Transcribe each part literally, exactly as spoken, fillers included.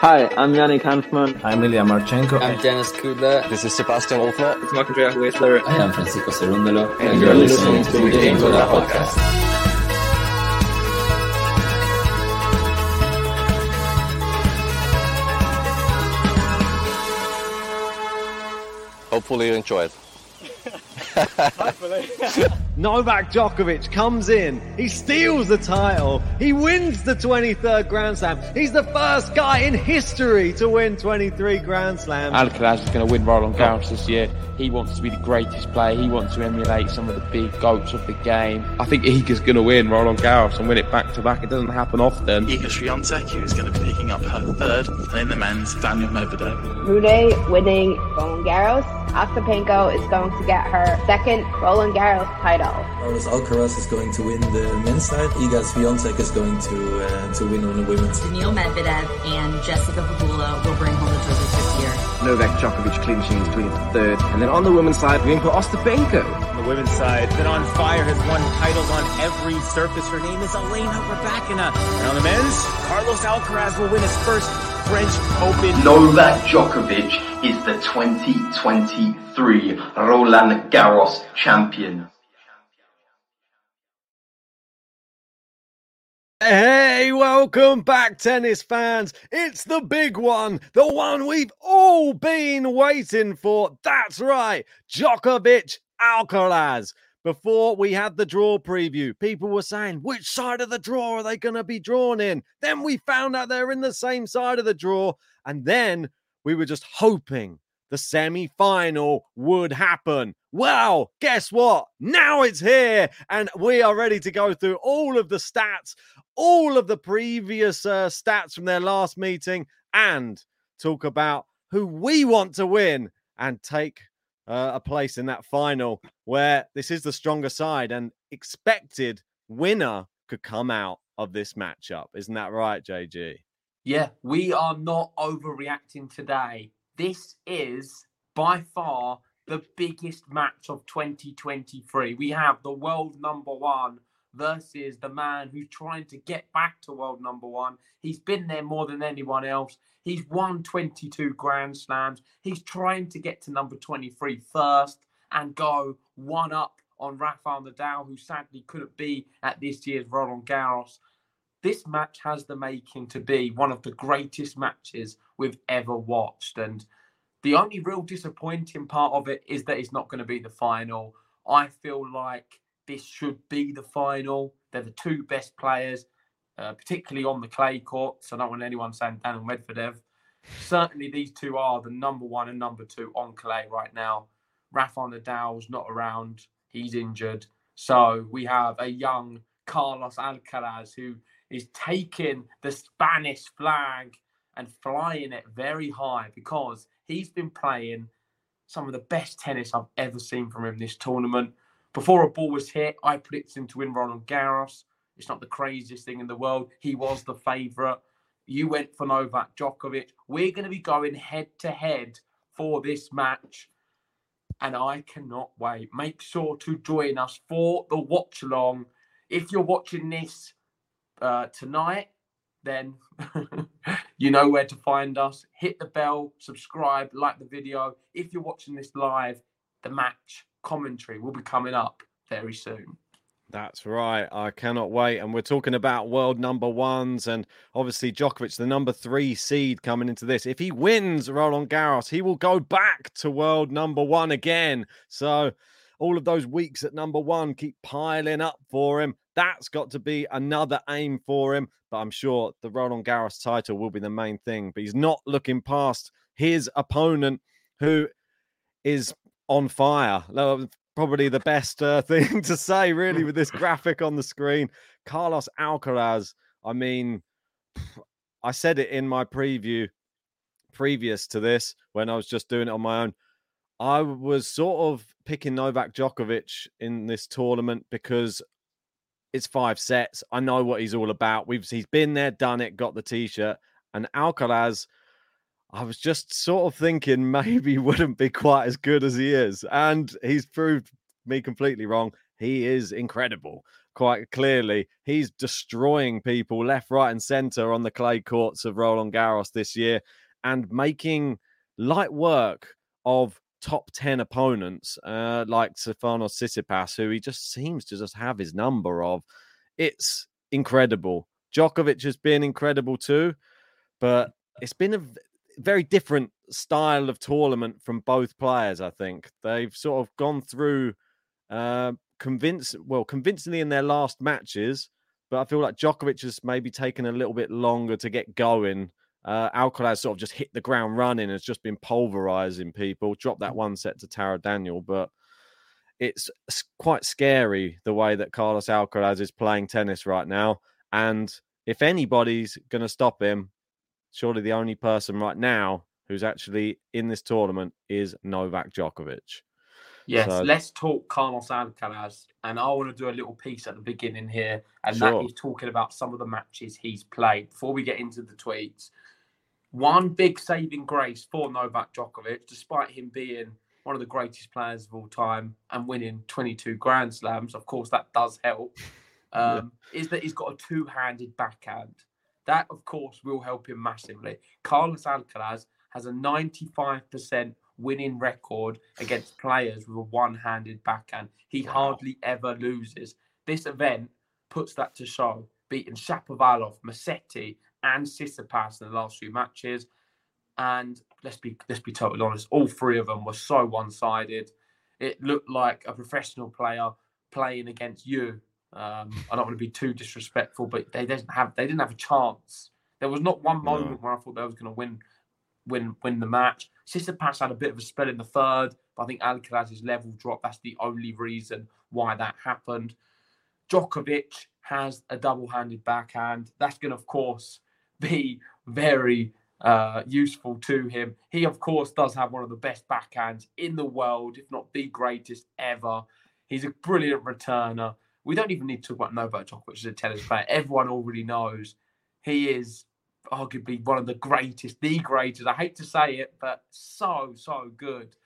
Hi, I'm Yannick Hansmann. I'm Ilia Marchenko. I'm Dennis Kudler. This is Sebastian Olfner. It's Mark Andrea Wiesler. I am Francisco Cerundelo. And, and you're listening, listening to the G T L Podcast. Hopefully you enjoyed. Hopefully. Novak Djokovic comes in, he steals the title, he wins the twenty-third Grand Slam. He's the first guy in history to win twenty-three Grand Slams. Alcaraz is going to win Roland Garros this year. He wants to be the greatest player, he wants to emulate some of the big goats of the game. I think Iga's going to win Roland Garros and win it back to back. It doesn't happen often. Iga Świątek, who is going to be picking up her third, and in the men's, Daniel Medvedev. Rune winning Roland Garros. Ostapenko is going to get her second Roland Garros title. Carlos Alcaraz is going to win the men's side. Iga Świątek is going to uh, to win on the women's. Daniil Medvedev and Jessica Pegula will bring home the trophies this year. Novak Djokovic clinching his twenty-third. And then on the women's side, Vinko Ostapenko. On the women's side, been on fire, has won titles on every surface. Her name is Elena Rybakina. And on the men's, Carlos Alcaraz will win his first French Open. Novak Djokovic is the twenty twenty-three Roland Garros champion. Hey, welcome back, tennis fans. It's the big one, the one we've all been waiting for. That's right, Djokovic Alcaraz. Before we had the draw preview, people were saying, which side of the draw are they going to be drawn in? Then we found out they're in the same side of the draw. And then we were just hoping the semi-final would happen. Well, guess what? Now it's here. And we are ready to go through all of the stats, all of the previous uh, stats from their last meeting, and talk about who we want to win and take Uh, a place in that final where this is the stronger side and expected winner could come out of this matchup. Isn't that right, J G? Yeah, we are not overreacting today. This is by far the biggest match of twenty twenty-three. We have the world number one versus the man who's trying to get back to world number one. He's been there more than anyone else. He's won twenty-two Grand Slams. He's trying to get to number twenty-three first and go one up on Rafael Nadal, who sadly couldn't be at this year's Roland Garros. This match has the making to be one of the greatest matches we've ever watched. And the only real disappointing part of it is that it's not going to be the final. I feel like this should be the final. They're the two best players. Uh, particularly on the clay courts. I don't want anyone saying Daniel Medvedev. Certainly these two are the number one and number two on clay right now. Rafael Nadal's not around. He's injured. So we have a young Carlos Alcaraz who is taking the Spanish flag and flying it very high because he's been playing some of the best tennis I've ever seen from him this tournament. Before a ball was hit, I predicted him to win Roland Garros. It's not the craziest thing in the world. He was the favourite. You went for Novak Djokovic. We're going to be going head-to-head for this match, and I cannot wait. Make sure to join us for the watch-along. If you're watching this uh, tonight, then you know where to find us. Hit the bell, subscribe, like the video. If you're watching this live, the match commentary will be coming up very soon. That's right. I cannot wait. And we're talking about world number ones, and obviously Djokovic, the number three seed coming into this. If he wins Roland Garros, he will go back to world number one again. So all of those weeks at number one keep piling up for him. That's got to be another aim for him. But I'm sure the Roland Garros title will be the main thing. But he's not looking past his opponent, who is on fire. Probably the best uh, thing to say, really, with this graphic on the screen. Carlos Alcaraz. I mean, I said it in my preview previous to this when I was just doing it on my own. I was sort of picking Novak Djokovic in this tournament because it's five sets. I know what he's all about. We've He's been there, done it, got the T-shirt. And Alcaraz, I was just sort of thinking maybe he wouldn't be quite as good as he is. And he's proved me completely wrong. He is incredible, quite clearly. He's destroying people left, right, and centre on the clay courts of Roland Garros this year and making light work of top ten opponents uh, like Stefanos Tsitsipas, who he just seems to just have his number of. It's incredible. Djokovic has been incredible too, but it's been a very different style of tournament from both players. I think they've sort of gone through uh, convince well convincingly in their last matches, but I feel like Djokovic has maybe taken a little bit longer to get going. Uh, Alcaraz sort of just hit the ground running and has just been pulverizing people. Dropped that one set to Tara Daniel, but it's quite scary the way that Carlos Alcaraz is playing tennis right now. And if anybody's going to stop him, surely the only person right now who's actually in this tournament is Novak Djokovic. Yes, so let's talk Carlos Alcaraz. And I want to do a little piece at the beginning here. And sure. That is talking about some of the matches he's played. Before we get into the tweets, one big saving grace for Novak Djokovic, despite him being one of the greatest players of all time and winning twenty-two Grand Slams, of course that does help, um, yeah. is that he's got a two-handed backhand. That, of course, will help him massively. Carlos Alcaraz has a ninety-five percent winning record against players with a one-handed backhand. He wow. hardly ever loses. This event puts that to show, beating Shapovalov, Musetti, and Tsitsipas in the last few matches. And let's be let's be totally honest, all three of them were so one-sided. It looked like a professional player playing against you. Um, I don't want to be too disrespectful, but they didn't have they didn't have a chance. There was not one moment no. where I thought they was going to win, win, win the match. Tsitsipas had a bit of a spell in the third, but I think Alcaraz's level dropped. That's the only reason why that happened. Djokovic has a double-handed backhand. That's going to, of course, be very uh, useful to him. He, of course, does have one of the best backhands in the world, if not the greatest ever. He's a brilliant returner. We don't even need to talk about Novak Djokovic as a tennis player. Everyone already knows he is arguably one of the greatest, the greatest. I hate to say it, but so, so good.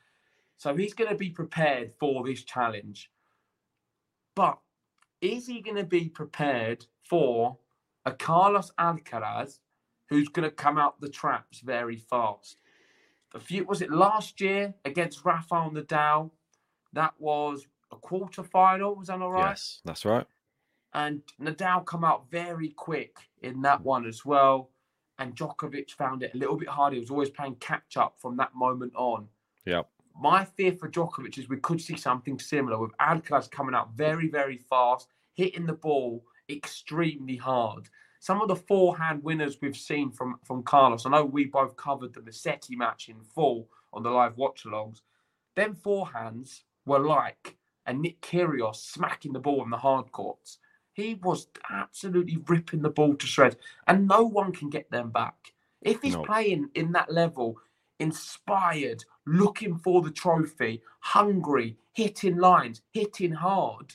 So he's going to be prepared for this challenge. But is he going to be prepared for a Carlos Alcaraz who's going to come out the traps very fast? A few, was it last year against Rafael Nadal? That was a quarterfinal, was that all right? Yes, that's right. And Nadal come out very quick in that one as well. And Djokovic found it a little bit hard. He was always playing catch-up from that moment on. Yeah. My fear for Djokovic is we could see something similar with Alcaraz coming out very, very fast, hitting the ball extremely hard. Some of the forehand winners we've seen from, from Carlos, I know we both covered the Musetti match in full on the live watch-alongs. Them forehands were like and Nick Kyrgios smacking the ball on the hard courts. He was absolutely ripping the ball to shreds, and no one can get them back. If he's no. playing in that level, inspired, looking for the trophy, hungry, hitting lines, hitting hard,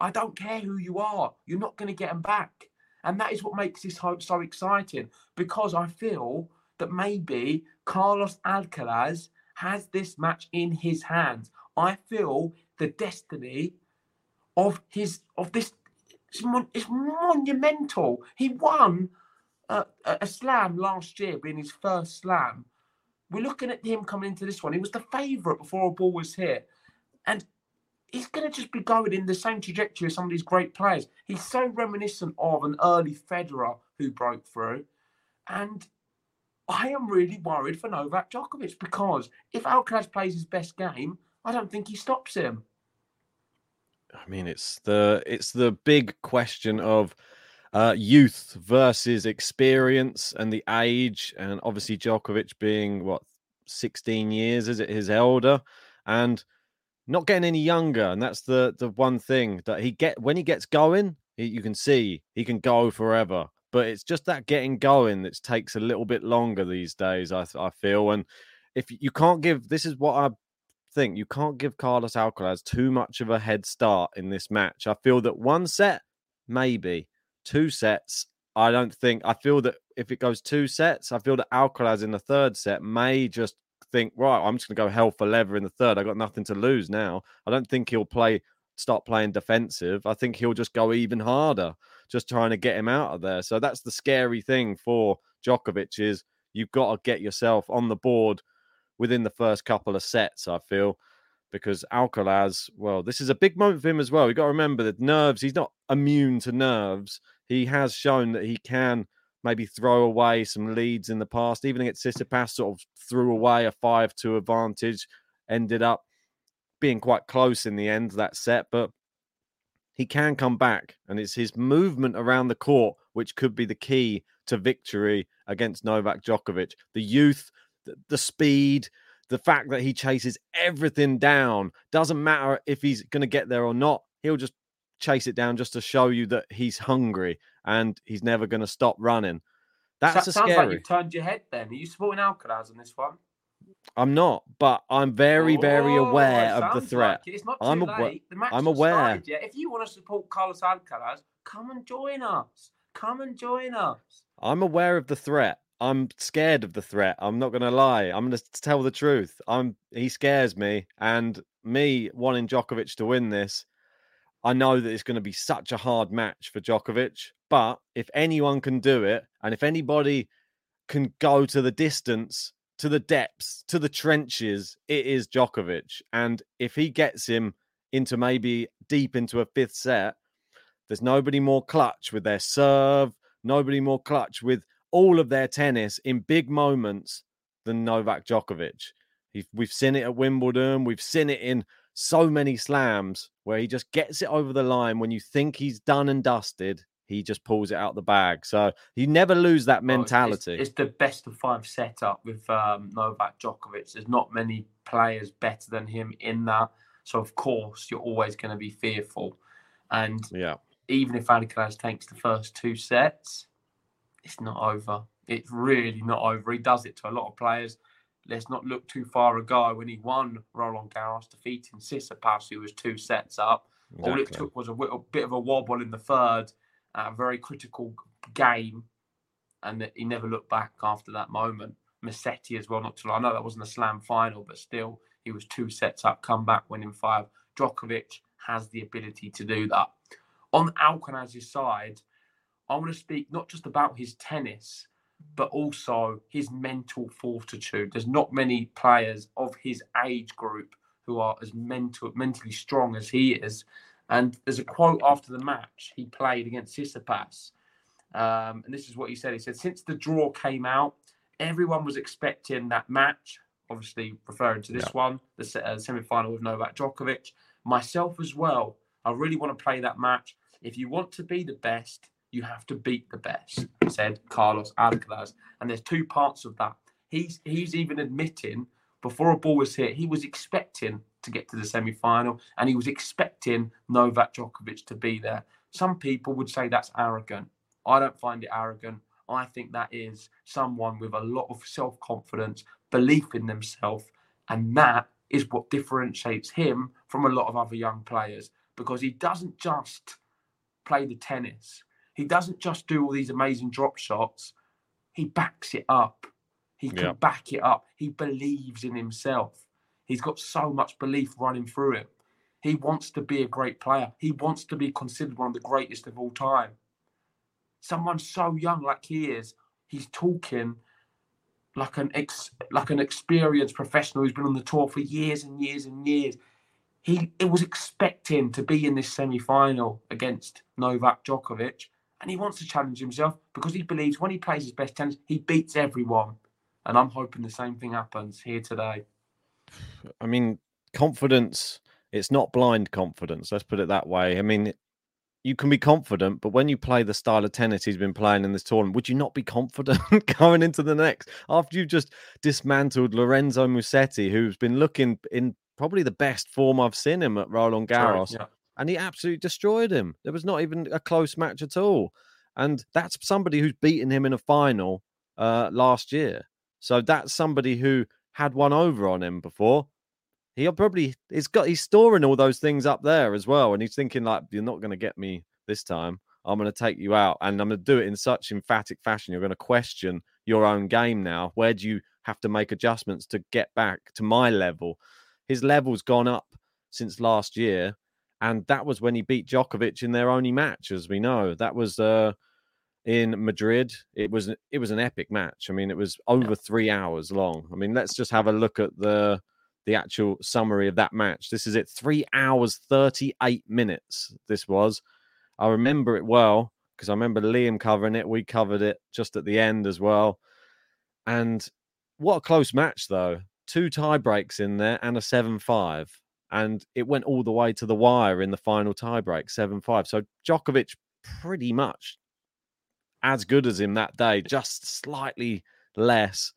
I don't care who you are, you're not going to get them back. And that is what makes this hope so exciting, because I feel that maybe Carlos Alcaraz has this match in his hands. I feel the destiny of his of this is mon- monumental. He won a, a slam last year, being his first slam. We're looking at him coming into this one. He was the favourite before a ball was hit. And he's going to just be going in the same trajectory as some of these great players. He's so reminiscent of an early Federer who broke through. And I am really worried for Novak Djokovic, because if Alcaraz plays his best game, I don't think he stops him. I mean, it's the it's the big question of uh, youth versus experience and the age. And obviously Djokovic being, what, sixteen years, is it, his elder? And not getting any younger, and that's the the one thing that he get when he gets going, he, you can see he can go forever. But it's just that getting going that takes a little bit longer these days, I I feel. And if you can't give, this is what I think, you can't give Carlos Alcaraz too much of a head start in this match. I feel that one set, maybe two sets. I don't think. I feel that if it goes two sets, I feel that Alcaraz in the third set may just think, right, I'm just going to go hell for leather in the third. I got nothing to lose now. I don't think he'll play, start playing defensive. I think he'll just go even harder, just trying to get him out of there. So that's the scary thing for Djokovic, is you've got to get yourself on the board within the first couple of sets, I feel, because Alcaraz, well, this is a big moment for him as well. You've got to remember that nerves, he's not immune to nerves. He has shown that he can maybe throw away some leads in the past. Even against Tsitsipas, sort of threw away a five two advantage, ended up being quite close in the end of that set, but he can come back, and it's his movement around the court which could be the key to victory against Novak Djokovic. The youth, the speed, the fact that he chases everything down, doesn't matter if he's going to get there or not, he'll just chase it down just to show you that he's hungry and he's never going to stop running. That's so, a sounds scary. Like you've turned your head then. Are you supporting Alcaraz in this one? I'm not, but I'm very, oh, very aware of the threat. Like it. It's not too I'm late. Awa- the match I'm aware. Yet. If you want to support Carlos Alcaraz, come and join us. Come and join us. I'm aware of the threat. I'm scared of the threat. I'm not going to lie. I'm going to tell the truth. I'm. He scares me, and me wanting Djokovic to win this, I know that it's going to be such a hard match for Djokovic, but if anyone can do it, and if anybody can go to the distance, to the depths, to the trenches, it is Djokovic. And if he gets him into maybe deep into a fifth set, there's nobody more clutch with their serve, nobody more clutch with all of their tennis in big moments than Novak Djokovic. We've seen it at Wimbledon. We've seen it in so many slams where he just gets it over the line. When you think he's done and dusted, he just pulls it out the bag. So you never lose that mentality. It's, it's the best of five setup with um, Novak Djokovic. There's not many players better than him in that. So, of course, you're always going to be fearful. And yeah, even if Alcaraz takes the first two sets, it's not over. It's really not over. He does it to a lot of players. Let's not look too far ago when he won Roland Garros, defeating Tsitsipas, who was two sets up. Exactly. All it took was a little bit of a wobble in the third, a very critical game, and he never looked back after that moment. Musetti as well, not to lie. I know that wasn't a slam final, but still, he was two sets up, come back, winning five. Djokovic has the ability to do that. On Alcaraz's side, I want to speak not just about his tennis, but also his mental fortitude. There's not many players of his age group who are as mental, mentally strong as he is. And there's a quote after the match he played against Tsitsipas. Um, and this is what he said. He said, since the draw came out, everyone was expecting that match, obviously referring to this yeah. one, the uh, semi-final with Novak Djokovic. Myself as well. I really want to play that match. If you want to be the best, you have to beat the best, said Carlos Alcaraz. And there's two parts of that. He's he's even admitting, before a ball was hit, he was expecting to get to the semi-final, and he was expecting Novak Djokovic to be there. Some people would say that's arrogant. I don't find it arrogant. I think that is someone with a lot of self-confidence, belief in themselves, and that is what differentiates him from a lot of other young players, because he doesn't just play the tennis. He doesn't just do all these amazing drop shots. He backs it up. He can yeah. back it up. He believes in himself. He's got so much belief running through him. He wants to be a great player. He wants to be considered one of the greatest of all time. Someone so young like he is, he's talking like an ex, like an experienced professional who's been on the tour for years and years and years. He it was expecting to be in this semi-final against Novak Djokovic, and he wants to challenge himself because he believes when he plays his best tennis, he beats everyone. And I'm hoping the same thing happens here today. I mean, confidence, it's not blind confidence. Let's put it that way. I mean, you can be confident, but when you play the style of tennis he's been playing in this tournament, would you not be confident going into the next? After you've just dismantled Lorenzo Musetti, who's been looking in probably the best form I've seen him at Roland Garros, yeah. and he absolutely destroyed him. There was not even a close match at all. And that's somebody who's beaten him in a final uh, last year. So that's somebody who had one over on him before. He probably he's got he's storing all those things up there as well, and he's thinking like, "You're not going to get me this time. I'm going to take you out, and I'm going to do it in such emphatic fashion. You're going to question your own game now. Where do you have to make adjustments to get back to my level?" His level's gone up since last year, and that was when he beat Djokovic in their only match, as we know. That was uh, in Madrid. It was it was an epic match. I mean, it was over three hours long. I mean, let's just have a look at the. The actual summary of that match. This is it. three hours, thirty-eight minutes This was. I remember it well because I remember Liam covering it. We covered it just at the end as well. And what a close match, though. Two tie breaks in there and a seven five And it went all the way to the wire in the final tie break, seven five So Djokovic pretty much as good as him that day, just slightly less.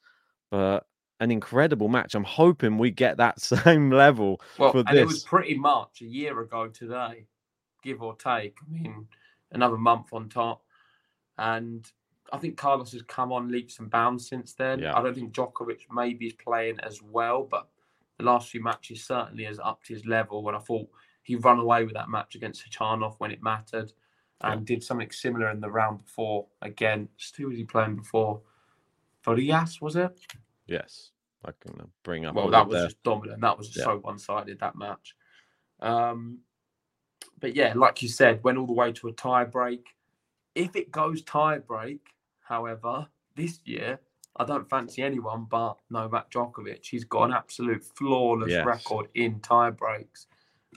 But an incredible match. I'm hoping we get that same level well, for this. And it was pretty much a year ago today, give or take. I mean, another month on top. And I think Carlos has come on leaps and bounds since then. Yeah. I don't think Djokovic maybe is playing as well, but the last few matches certainly has upped his level. And I thought he ran away with that match against Khachanov when it mattered and yeah. did something similar in the round before against, who was he playing before? Varias, was it? Yes, I can bring up. Well, that was there. just dominant. That was just yeah. so one-sided, that match. Um, but yeah, like you said, went all the way to a tie break. If it goes tie break, however, this year, I don't fancy anyone but Novak Djokovic. He's got an absolute flawless yes. record in tie breaks.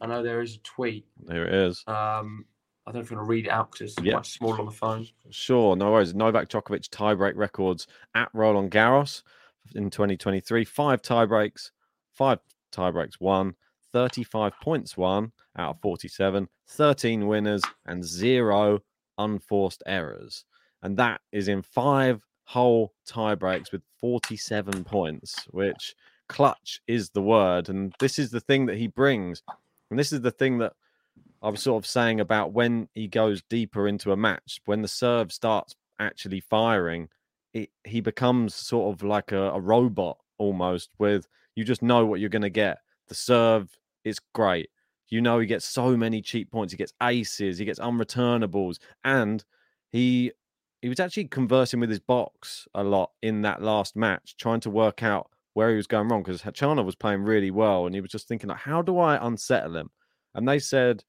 I know there is a tweet. There it is. Um, I don't know if you're going to read it out because it's yeah. quite small on the phone. Sure, no worries. Novak Djokovic tie break records at Roland Garros. In twenty twenty-three five tie breaks, five tie breaks won, thirty-five points won out of forty-seven thirteen winners and zero unforced errors. And that is in five whole tie breaks with forty-seven points, which clutch is the word. And this is the thing that he brings. And this is the thing that I was sort of saying about when he goes deeper into a match, when the serve starts actually firing, It, he becomes sort of like a, a robot almost, with you just know what you're going to get. The serve is great. You know he gets so many cheap points. He gets aces. He gets unreturnables. And he he was actually conversing with his box a lot in that last match, trying to work out where he was going wrong, because Khachanov was playing really well and he was just thinking, like, how do I unsettle him? And they said,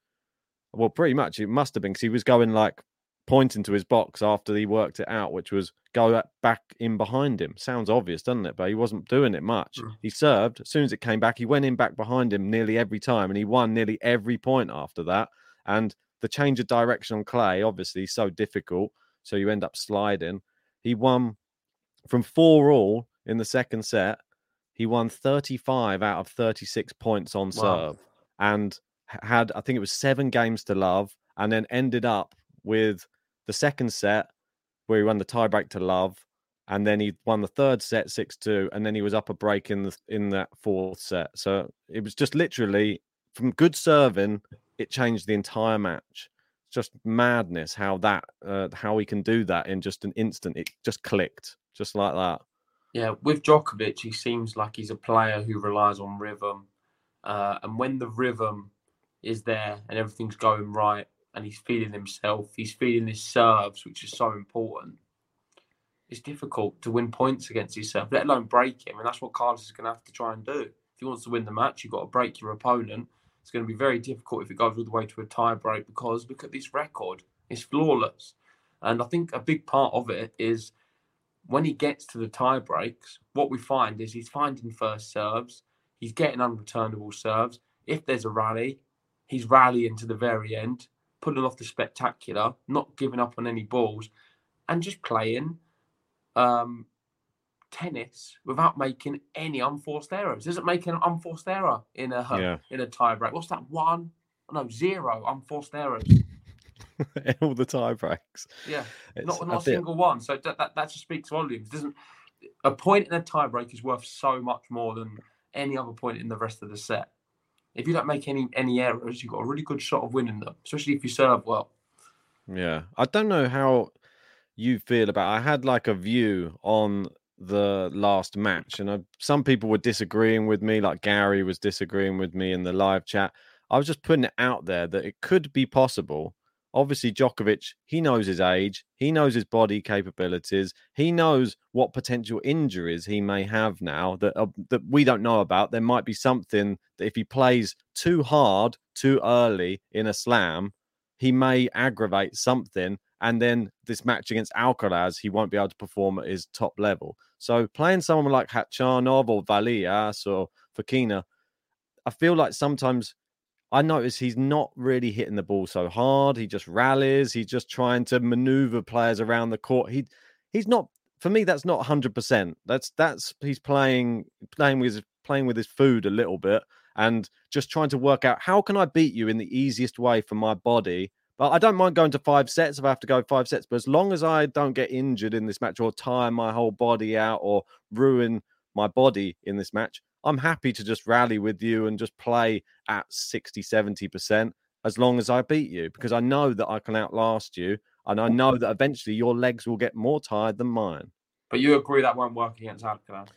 well, pretty much it must have been because he was going like, pointing to his box after he worked it out, which was go back in behind him. Sounds obvious, doesn't it? But he wasn't doing it much. Mm. He served. As soon as it came back, he went in back behind him nearly every time, and he won nearly every point after that. And the change of direction on clay, obviously, is so difficult, so you end up sliding. He won from four all in the second set. He won thirty-five out of thirty-six points on wow. serve, and had, I think it was seven games to love, and then ended up with the second set where he won the tiebreak to love, and then he won the third set six two and then he was up a break in the in that fourth set. So it was just literally from good serving, it changed the entire match. Just madness how that uh, how he can do that in just an instant. It just clicked, just like that. Yeah, with Djokovic, he seems like he's a player who relies on rhythm, uh, and when the rhythm is there and everything's going right, and he's feeling himself, he's feeling his serves, which is so important. It's difficult to win points against yourself, let alone break him. And that's what Carlos is going to have to try and do. If he wants to win the match, you've got to break your opponent. It's going to be very difficult if it goes all the way to a tie break, because look at this record. It's flawless. And I think a big part of it is when he gets to the tie breaks, what we find is he's finding first serves. He's getting unreturnable serves. If there's a rally, he's rallying to the very end, pulling off the spectacular, not giving up on any balls, and just playing um, tennis without making any unforced errors. Doesn't make an unforced error in a yeah. in a tie break. What's that? One? No, zero unforced errors. In all the tie breaks. Yeah, it's not, not a single bit... one. So that, that, that just speaks volumes. Doesn't a point in a tie break is worth so much more than any other point in the rest of the set. If you don't make any any errors, you've got a really good shot of winning them, especially if you serve well. Yeah. I don't know how you feel about it. I had like a view on the last match, and I, some people were disagreeing with me, like Gary was disagreeing with me in the live chat. I was just putting it out there that it could be possible. Obviously, Djokovic, he knows his age. He knows his body capabilities. He knows what potential injuries he may have now that uh, that we don't know about. There might be something that if he plays too hard, too early in a slam, he may aggravate something. And then this match against Alcaraz, he won't be able to perform at his top level. So playing someone like Khachanov or Varias or Fokina, I feel like sometimes... I notice he's not really hitting the ball so hard. He just rallies. He's just trying to maneuver players around the court. He, he's not, for me, that's not one hundred percent. That's, that's, he's playing, playing with, playing with his food a little bit and just trying to work out how can I beat you in the easiest way for my body. But I don't mind going to five sets if I have to go five sets. But as long as I don't get injured in this match or tire my whole body out or ruin my body in this match, I'm happy to just rally with you and just play at sixty, seventy percent as long as I beat you, because I know that I can outlast you and I know that eventually your legs will get more tired than mine. But you agree that won't work against Alcaraz?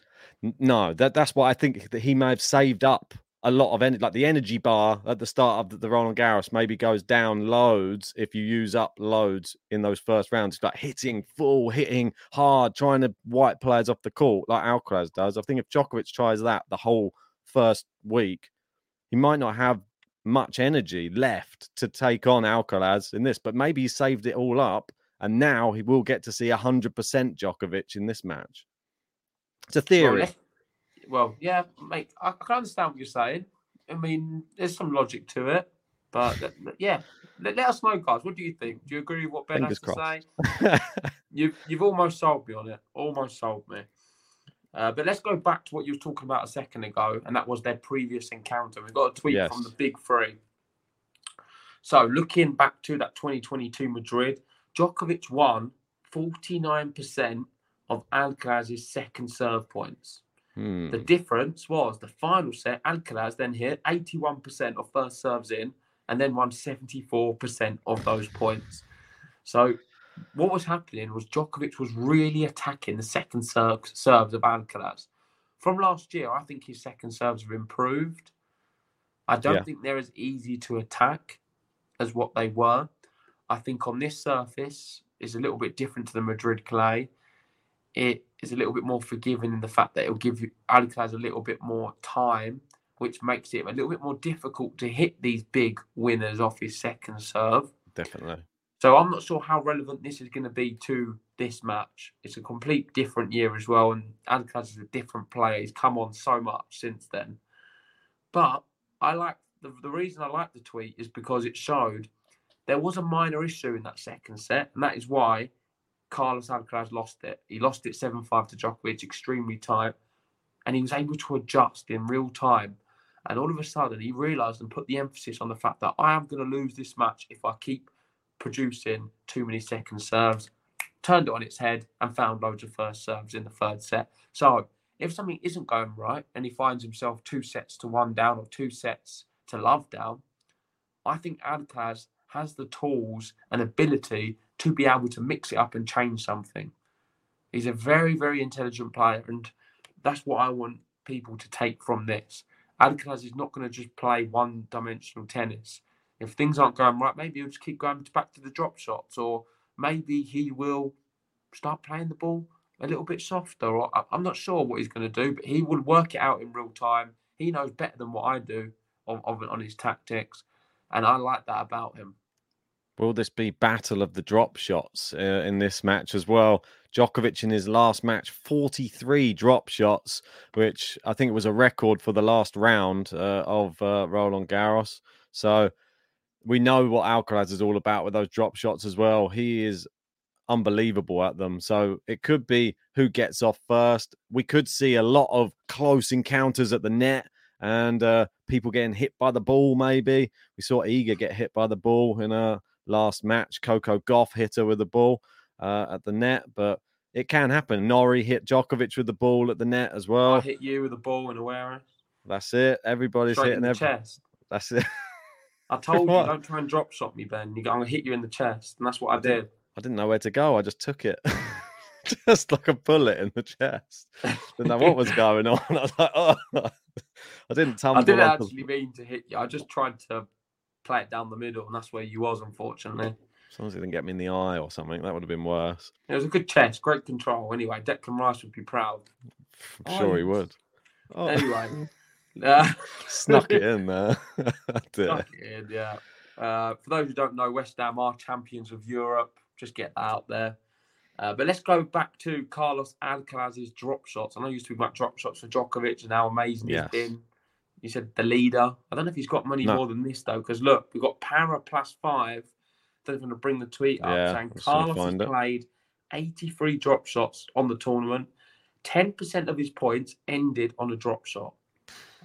No, that, that's why I think that he may have saved up a lot of energy. Like the energy bar at the start of the Roland Garros maybe goes down loads if you use up loads in those first rounds. It's like hitting full, hitting hard, trying to wipe players off the court like Alcaraz does. I think if Djokovic tries that the whole first week, he might not have much energy left to take on Alcaraz in this, but maybe he saved it all up and now he will get to see one hundred percent Djokovic in this match. It's a theory. Sorry. Well, yeah, mate, I can understand what you're saying. I mean, there's some logic to it. But, yeah, let, let us know, guys. What do you think? Do you agree with what Ben Fingers has crossed. To say? you've, you've almost sold me on it. Almost sold me. Uh, but let's go back to what you were talking about a second ago, and that was their previous encounter. We've got a tweet yes. from the big three. So, looking back to that twenty twenty-two Madrid, Djokovic won forty-nine percent of Alcaraz's second serve points. The difference was the final set, Alcaraz then hit eighty-one percent of first serves in and then won seventy-four percent of those points. So what was happening was Djokovic was really attacking the second ser- serves of Alcaraz. From last year, I think his second serves have improved. I don't yeah. think they're as easy to attack as what they were. I think on this surface, it's a little bit different to the Madrid clay. It is a little bit more forgiving in the fact that it'll give you Alcaraz a little bit more time, which makes it a little bit more difficult to hit these big winners off his second serve. Definitely. So I'm not sure how relevant this is going to be to this match. It's a complete different year as well, and Alcaraz is a different player. He's come on so much since then. But I like the, the reason I like the tweet is because it showed there was a minor issue in that second set, and that is why Carlos Alcaraz lost it. He lost it seven five to Djokovic, extremely tight. And he was able to adjust in real time. And all of a sudden, he realised and put the emphasis on the fact that I am going to lose this match if I keep producing too many second serves. Turned it on its head and found loads of first serves in the third set. So, if something isn't going right and he finds himself two sets to one down or two sets to love down, I think Alcaraz has the tools and ability to be able to mix it up and change something. He's a very, very intelligent player, and that's what I want people to take from this. Alcaraz is not going to just play one-dimensional tennis. if things aren't going right, maybe he'll just keep going back to the drop shots, or maybe he will start playing the ball a little bit softer. I'm not sure what he's going to do, but he will work it out in real time. He knows better than what I do on, on his tactics, and I like that about him. Will this be battle of the drop shots uh, in this match as well? Djokovic in his last match, forty-three drop shots, which I think was a record for the last round uh, of uh, Roland Garros. So we know what Alcaraz is all about with those drop shots as well. He is unbelievable at them. So it could be who gets off first. We could see a lot of close encounters at the net and uh, people getting hit by the ball maybe. We saw Iga get hit by the ball in a last match. Coco Gauff hit her with the ball uh, at the net, but it can happen. Norrie hit Djokovic with the ball at the net as well. I hit you with the ball and awareness. That's it. Everybody's straight hitting in the every... chest. That's it. I told you, don't try and drop shot me, Ben. You go, I'm going to hit you in the chest. And that's what I did. I didn't know where to go. I just took it. Just like a bullet in the chest. Didn't know what was going on. I was like, oh. I didn't tumble. I didn't actually mean to hit you. I just tried to play it down the middle, and that's where you was, unfortunately. As long as it didn't get me in the eye or something, that would have been worse. It was a good chest, great control. Anyway, Declan Rice would be proud. I'm sure oh, he would. Oh. Anyway. Uh, Snuck it in there. Snuck it in, yeah. Uh, for those who don't know, West Ham are champions of Europe. Just get that out there. Uh, but let's go back to Carlos Alcaraz's drop shots. I know you used to talk about drop shots for Djokovic and how amazing yes. he's been. You said the leader. I don't know if he's got money no. more than this, though, because, look, we've got Para plus five. I don't know if I'm going to bring the tweet up yeah, saying Carlos has it. played eighty-three drop shots on the tournament. ten percent of his points ended on a drop shot.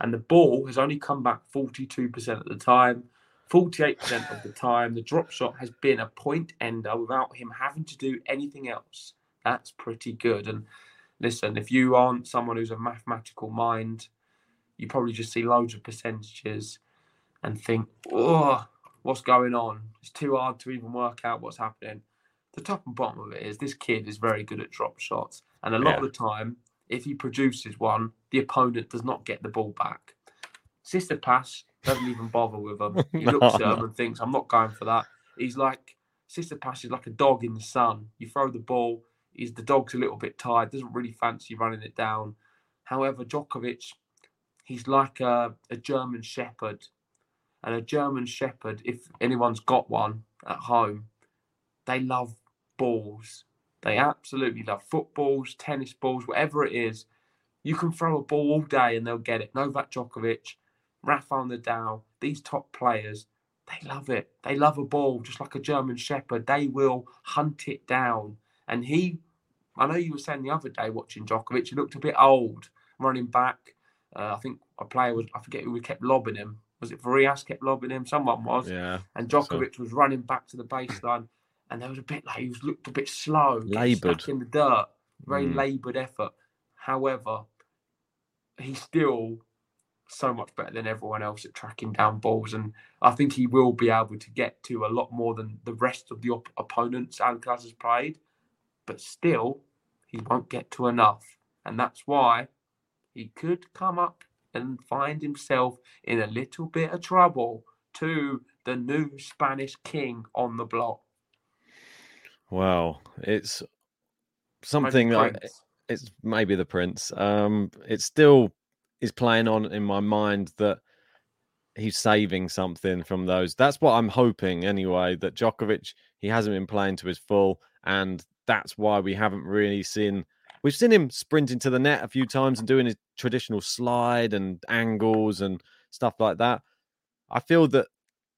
And the ball has only come back forty-two percent of the time. forty-eight percent of the time, the drop shot has been a point ender without him having to do anything else. That's pretty good. And listen, if you aren't someone who's a mathematical mind, you probably just see loads of percentages and think, oh, what's going on? It's too hard to even work out what's happening. The top and bottom of it is this kid is very good at drop shots. And a lot yeah. of the time, if he produces one, the opponent does not get the ball back. Tsitsipas doesn't even bother with him. He no, looks at no. him and thinks, I'm not going for that. He's like, Tsitsipas is like a dog in the sun. You throw the ball, he's, the dog's a little bit tired, doesn't really fancy running it down. However, Djokovic, he's like a, a German shepherd. And a German shepherd, if anyone's got one at home, they love balls. They absolutely love footballs, tennis balls, whatever it is. You can throw a ball all day and they'll get it. Novak Djokovic, Rafael Nadal, these top players, they love it. They love a ball, just like a German shepherd. They will hunt it down. And he, I know you were saying the other day watching Djokovic, he looked a bit old, running back. Uh, I think a player was, I forget who kept lobbing him. Was it Varias kept lobbing him? Someone was. Yeah. And Djokovic so. was running back to the baseline. And there was a bit like he was looked a bit slow, laboured in the dirt, very mm. laboured effort. However, he's still so much better than everyone else at tracking down balls, and I think he will be able to get to a lot more than the rest of the op- opponents Alcaraz has played. But still, he won't get to enough, and that's why he could come up and find himself in a little bit of trouble to the new Spanish king on the block. Wow, it's something that I, it's maybe the Prince. Um, it still is playing on in my mind that he's saving something from those. That's what I'm hoping anyway, that Djokovic, he hasn't been playing to his full, and that's why we haven't really seen... We've seen him sprinting to the net a few times and doing his traditional slide and angles and stuff like that. I feel that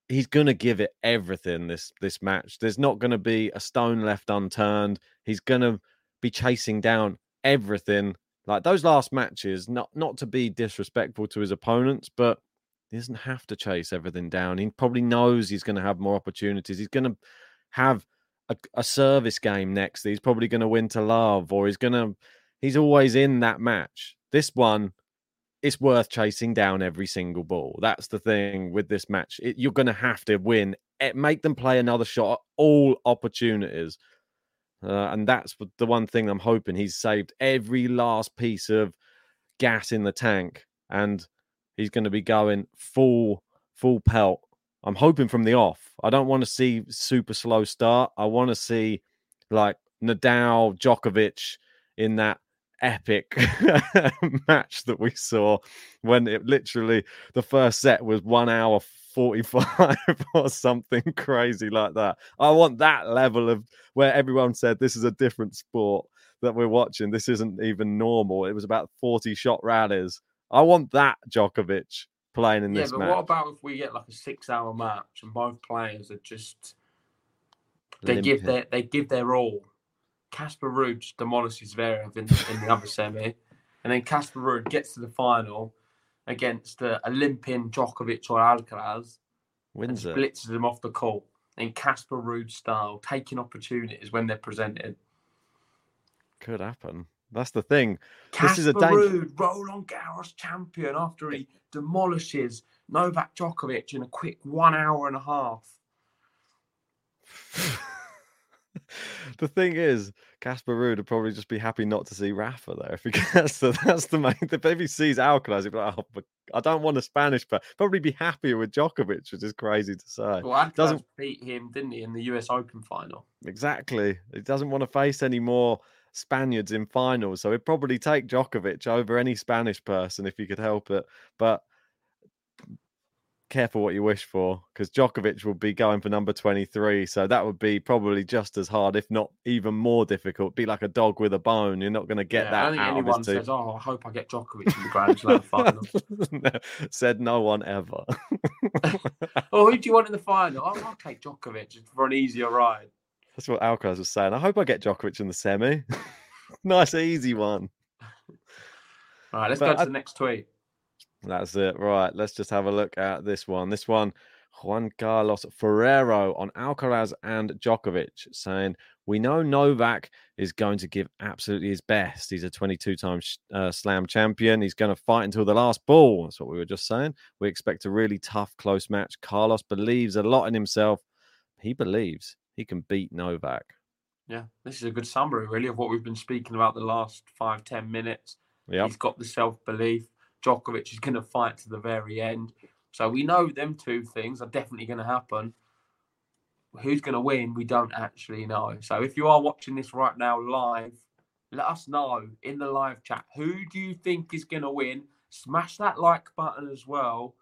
he's going to give it everything this this match. There's not going to be a stone left unturned. He's going to be chasing down everything. Like those last matches, not, not to be disrespectful to his opponents, but he doesn't have to chase everything down. He probably knows he's going to have more opportunities. He's going to have a, a service game next. He's probably going to win to love, or he's going to... He's always in that match. This one... It's worth chasing down every single ball. That's the thing with this match. It, you're going to have to win. It, make them play another shot at all opportunities. Uh, and that's the one thing I'm hoping. He's saved every last piece of gas in the tank. And he's going to be going full, full pelt I'm hoping from the off. I don't want to see super slow start. I want to see like Nadal, Djokovic in that epic match that we saw when it literally the first set was one hour forty-five or something crazy like that. I want that level of where everyone said this is a different sport that we're watching. This isn't even normal. It was about forty shot rallies. I want that Djokovic playing in yeah, this match. Yeah, but what about if we get like a six-hour match and both players are just they Limping. give their they give their all. Casper Ruud demolishes Zverev in, in the other semi, and then Casper Ruud gets to the final against the Olympian Djokovic or Alcaraz, wins and blitzes them off the court in Casper Ruud style, taking opportunities when they're presented. Could happen. That's the thing. Casper this is a danger- Ruud, Roland Garros champion, after he demolishes Novak Djokovic in a quick one hour and a half. The thing is, Casper Ruud would probably just be happy not to see Rafa there if he gets to. That's the main. If he sees Alcaraz, he'd be like, oh, I don't want a Spanish player. Probably be happier with Djokovic, which is crazy to say. Well, Alcaraz doesn't beat him, didn't he, in the U S Open final? Exactly. He doesn't want to face any more Spaniards in finals, so he'd probably take Djokovic over any Spanish person if he could help it. But careful what you wish for, because Djokovic will be going for number twenty-three, so that would be probably just as hard, if not even more difficult. Be like a dog with a bone. You're not going to get yeah, that I don't think out anyone of his says, oh, I hope I get Djokovic in the Grand Slam final. No, said no one ever. Oh, who do you want in the final? Oh, I'll take Djokovic for an easier ride. That's what Alcaraz was saying. I hope I get Djokovic in the semi. Nice, easy one. All right, let's but go to I... the next tweet. That's it. Right. Let's just have a look at this one. This one, Juan Carlos Ferrero on Alcaraz and Djokovic saying, we know Novak is going to give absolutely his best. He's a twenty-two-time uh, slam champion. He's going to fight until the last ball. That's what we were just saying. We expect a really tough, close match. Carlos believes a lot in himself. He believes he can beat Novak. Yeah, this is a good summary, really, of what we've been speaking about the last five, ten minutes. Yep. He's got the self-belief. Djokovic is going to fight to the very end. So we know them two things are definitely going to happen. Who's going to win, we don't actually know. So if you are watching this right now live, let us know in the live chat. Who do you think is going to win? Smash that like button as well.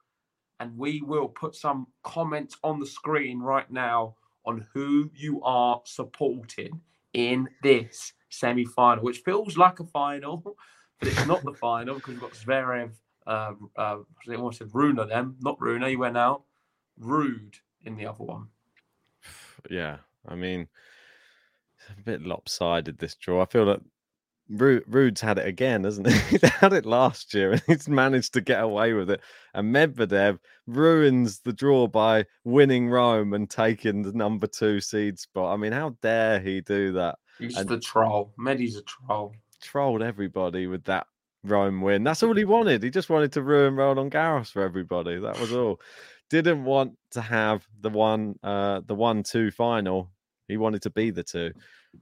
And we will put some comments on the screen right now on who you are supporting in this semi-final, which feels like a final. But it's not the final because we've got Zverev, uh, uh, I almost said Rune then, not Rune, he went out, Ruud in the other one. Yeah, I mean, it's a bit lopsided, this draw. I feel that like Ruud's had it again, hasn't he? He had it last year and he's managed to get away with it. And Medvedev ruins the draw by winning Rome and taking the number two seed spot. I mean, how dare he do that? He's and- the troll. Medi's a troll. Trolled everybody with that Rome win. That's all he wanted. He just wanted to ruin Roland Garros for everybody. That was all. Didn't want to have the one, uh, the one-two final. He wanted to be the two.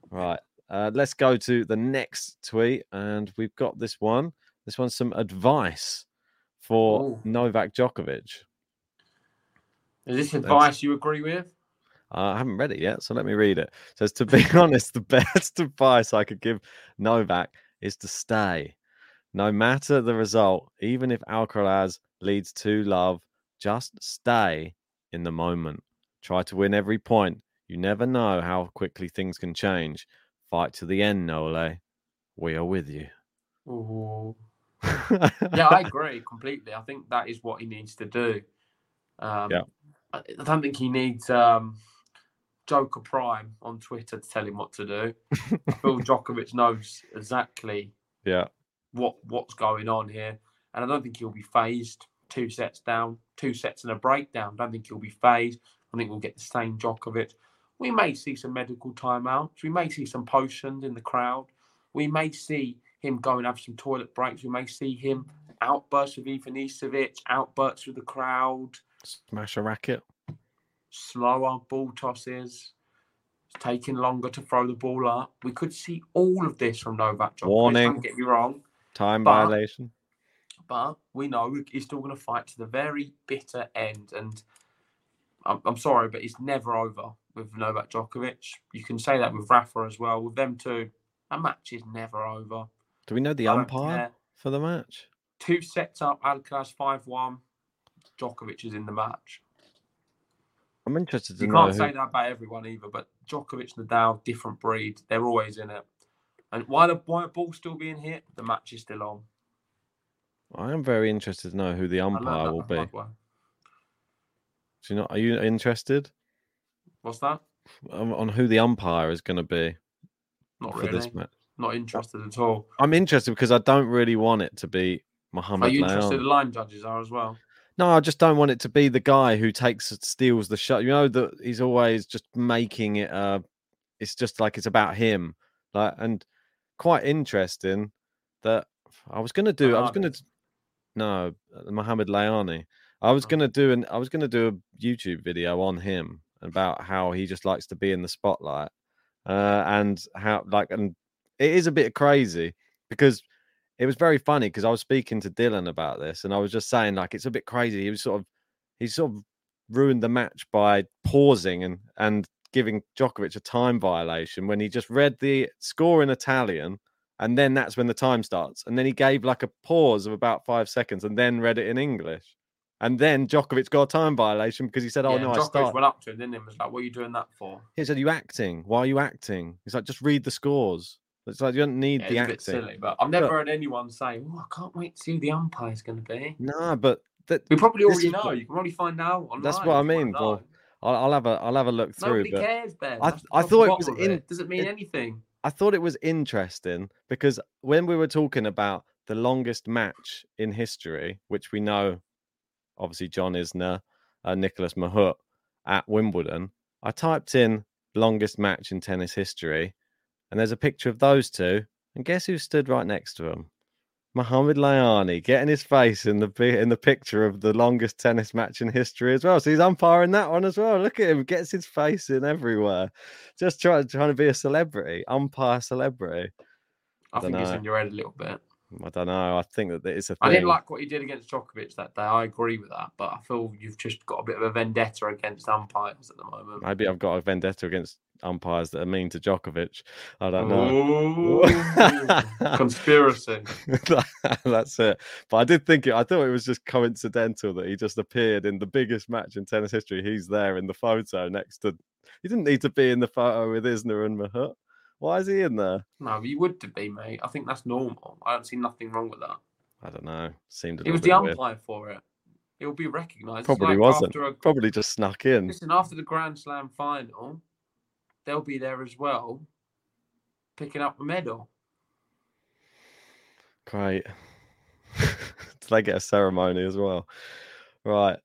Right. Uh, let's go to the next tweet, and we've got this one. This one's some advice for Ooh. Novak Djokovic. Is this advice That's- you agree with? Uh, I haven't read it yet, so let me read it. It says, to be honest, the best advice I could give Novak is to stay. No matter the result, even if Alcaraz leads to love, just stay in the moment. Try to win every point. You never know how quickly things can change. Fight to the end, Nole. We are with you. Ooh. Yeah, I agree completely. I think that is what he needs to do. Um, yeah. I don't think he needs... Um... Joker Prime on Twitter to tell him what to do. I feel Djokovic knows exactly yeah. what what's going on here. And I don't think he'll be phased. Two sets down, two sets and a breakdown. I don't think he'll be phased. I think we'll get the same Djokovic. We may see some medical timeouts. We may see some potions in the crowd. We may see him go and have some toilet breaks. We may see him outbursts with Ivan Isevic, outbursts with the crowd. Smash a racket. Slower ball tosses, taking longer to throw the ball up. We could see all of this from Novak Djokovic. Warning. Don't get me wrong. Time but, violation. But we know he's still going to fight to the very bitter end. And I'm, I'm sorry, but it's never over with Novak Djokovic. You can say that with Rafa as well. With them two, a match is never over. Do we know the I umpire for the match? Two sets up, Alcaraz five one. Djokovic is in the match. I'm interested to you know. You can't who... say that about everyone either, but Djokovic, Nadal, different breed. They're always in it. And while the ball's still being hit, the match is still on. I am very interested to know who the umpire will be. Do you know, are you interested? What's that? Um, on who the umpire is going to be. Not really. For this match. Not interested at all. I'm interested because I don't really want it to be Mohamed Lahyani. Are you interested in the line judges are as well? No, I just don't want it to be the guy who takes steals the shot. You know that he's always just making it. Uh, it's just like it's about him. Like and quite interesting that I was going to do. Mohamed. I was going to no Mohamed Lahyani. I was going to do an. I was going to do a YouTube video on him about how he just likes to be in the spotlight uh, and how like and it is a bit crazy because. It was very funny because I was speaking to Dylan about this and I was just saying, like, it's a bit crazy. He was sort of, he sort of ruined the match by pausing and, and giving Djokovic a time violation when he just read the score in Italian. And then that's when the time starts. And then he gave like a pause of about five seconds and then read it in English. And then Djokovic got a time violation because he said, oh, yeah, no, Djokovic I started. went up to him, didn't he? He was like, what are you doing that for? He said, are you acting? Why are you acting? He's like, just read the scores. It's like you don't need yeah, the it's acting. It's a bit silly, but I've never but, heard anyone say, oh, I can't wait to see who the umpire's going to be. No, nah, but... That, we probably already know. What, you can probably find out online. That's what I mean. Well, I'll, I'll, have a, I'll have a look Nobody through. Nobody cares, Ben. I, I thought it was... In, it doesn't mean it, anything. I thought it was interesting because when we were talking about the longest match in history, which we know, obviously, John Isner and uh, Nicholas Mahut at Wimbledon, I typed in longest match in tennis history. And there's a picture of those two. And guess who stood right next to him? Mohamed Lahyani, getting his face in the in the picture of the longest tennis match in history as well. So he's umpiring that one as well. Look at him, gets his face in everywhere. Just trying trying to be a celebrity, umpire celebrity. I, I think know. It's in your head a little bit. I don't know. I think that it's a thing. I didn't like what he did against Djokovic that day. I agree with that, but I feel you've just got a bit of a vendetta against umpires at the moment. Maybe I've got a vendetta against umpires that are mean to Djokovic. I don't know. Conspiracy. That's it. But I did think it. I thought it was just coincidental that he just appeared in the biggest match in tennis history. He's there in the photo next to. He didn't need to be in the photo with Isner and Mahut. Why is he in there? No, he would be, mate. I think that's normal. I don't see nothing wrong with that. I don't know. Seemed a it was the umpire weird. for it. It would be recognised. Probably like wasn't. A... Probably just snuck in. Listen, after the Grand Slam final, they'll be there as well, picking up a medal. Great. They get a ceremony as well. Right.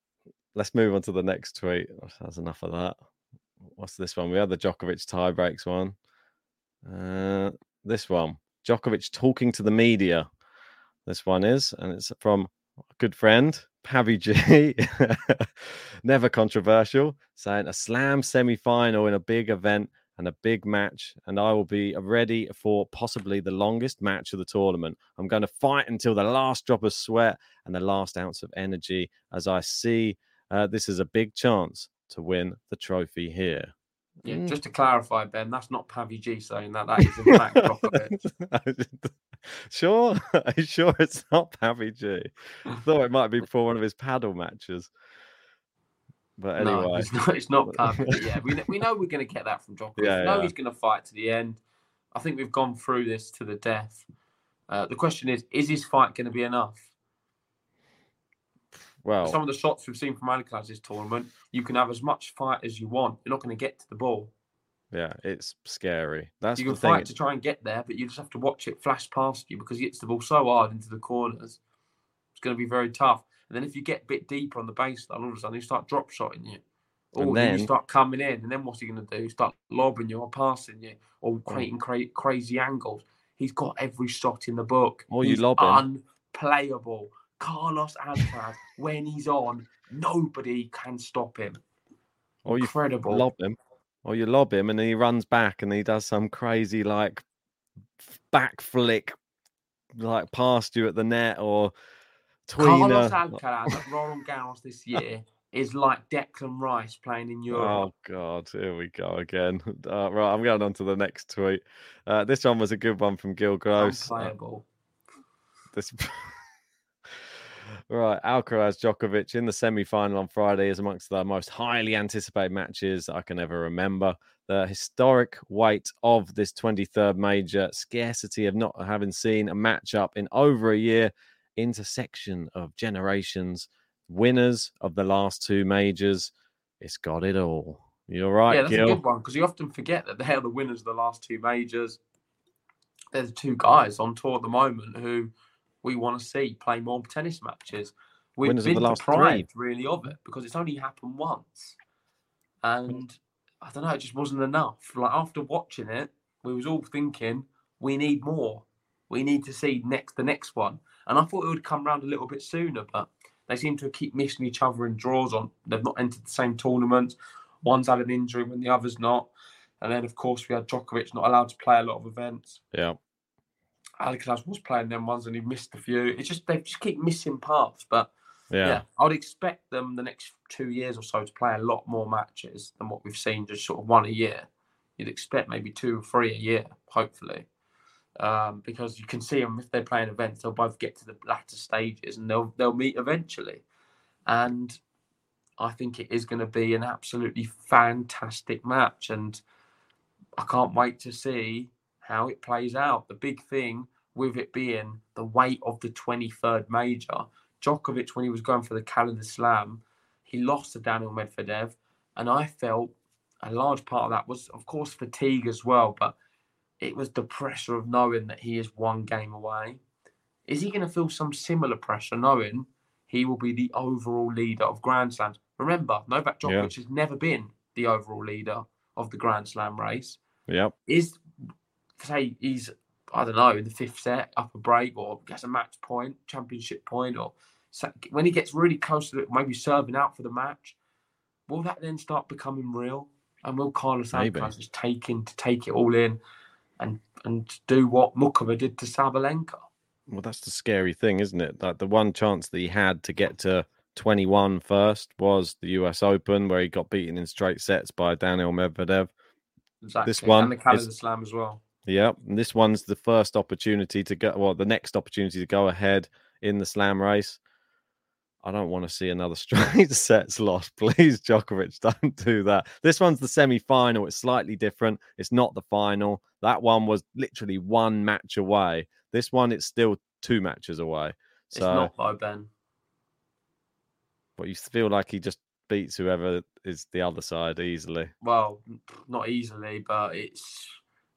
Let's move on to the next tweet. That's enough of that. What's this one? We had the Djokovic tie breaks one. Uh, this one, Djokovic talking to the media. This one is, and it's from a good friend, Pavi G. Never controversial, saying a slam semi-final in a big event and a big match, and I will be ready for possibly the longest match of the tournament. I'm going to fight until the last drop of sweat and the last ounce of energy, as I see uh, this is a big chance to win the trophy here. Yeah, mm. Just to clarify, Ben, that's not Pavi G saying that. That is, in fact, Djokovic. Sure, I'm sure it's not Pavi G. I thought it might be for one of his paddle matches. But anyway. No, it's not, it's not Pavi. Yeah, we, we know we're going to get that from Djokovic. Yeah, we know yeah. he's going to fight to the end. I think we've gone through this to the death. Uh, the question is, is his fight going to be enough? Well, some of the shots we've seen from Alcaraz this tournament, you can have as much fight as you want. You're not going to get to the ball. Yeah, it's scary. That's you can the fight thing. to try and get there, but you just have to watch it flash past you because he hits the ball so hard into the corners. It's going to be very tough. And then if you get a bit deeper on the base, all of a sudden you start drop shotting you. Or then, then you start coming in, and then what's he going to do? Start lobbing you or passing you or creating cra- crazy angles. He's got every shot in the book. Or you lob him. Unplayable. Carlos Alcaraz, when he's on, nobody can stop him. Or you Incredible. lob him, or you lob him, and he runs back, and he does some crazy like back flick, like past you at the net, or tweener. Carlos Alcaraz at Roland Garros this year is like Declan Rice playing in Europe. Oh, God, here we go again. Uh, right, I'm going on to the next tweet. Uh, this one was a good one from Gil Gross. Unplayable. Uh, this... Right, Alcaraz Djokovic in the semi-final on Friday is amongst the most highly anticipated matches I can ever remember. The historic weight of this twenty-third major, scarcity of not having seen a matchup in over a year, intersection of generations, winners of the last two majors. It's got it all. You're right, Gil. Yeah, that's Gil. A good one, because you often forget that they're the winners of the last two majors. There's two guys on tour at the moment who we want to see play more tennis matches. We've winners been deprived, really, of it, because it's only happened once. And I don't know, it just wasn't enough. Like, after watching it, we was all thinking, we need more. We need to see next the next one. And I thought it would come round a little bit sooner, but they seem to keep missing each other in draws on. They've not entered the same tournament. One's had an injury when the other's not. And then, of course, we had Djokovic not allowed to play a lot of events. Yeah. Alcaraz was playing them ones and he missed a few. It's just, they just keep missing paths. But yeah. yeah, I'd expect them the next two years or so to play a lot more matches than what we've seen, just sort of one a year. You'd expect maybe two or three a year, hopefully. Um, because you can see them, if they're playing events, they'll both get to the latter stages and they'll they'll meet eventually. And I think it is going to be an absolutely fantastic match. And I can't wait to see how it plays out. The big thing with it being the weight of the twenty-third major, Djokovic, when he was going for the calendar slam, he lost to Daniel Medvedev. And I felt a large part of that was, of course, fatigue as well. But it was the pressure of knowing that he is one game away. Is he going to feel some similar pressure knowing he will be the overall leader of Grand Slams? Remember, Novak Djokovic yeah. has never been the overall leader of the Grand Slam race. Yep. Is, say, he's, I don't know, in the fifth set, up a break, or gets a match point, championship point, or when he gets really close to it, maybe serving out for the match, will that then start becoming real? And will Carlos Alcaraz just take in to take it all in? And and do what Mukova did to Sabalenka. Well, that's the scary thing, isn't it? Like, the one chance that he had to get to twenty-one first was the U S Open, where he got beaten in straight sets by Daniel Medvedev. Exactly. This one and the calendar is, slam as well. Yeah, and this one's the first opportunity to go. Well, the next opportunity to go ahead in the slam race. I don't want to see another straight sets loss. Please, Djokovic, don't do that. This one's the semi-final. It's slightly different. It's not the final. That one was literally one match away. This one, it's still two matches away. So, it's not though, Ben. But you feel like he just beats whoever is the other side easily. Well, not easily, but it's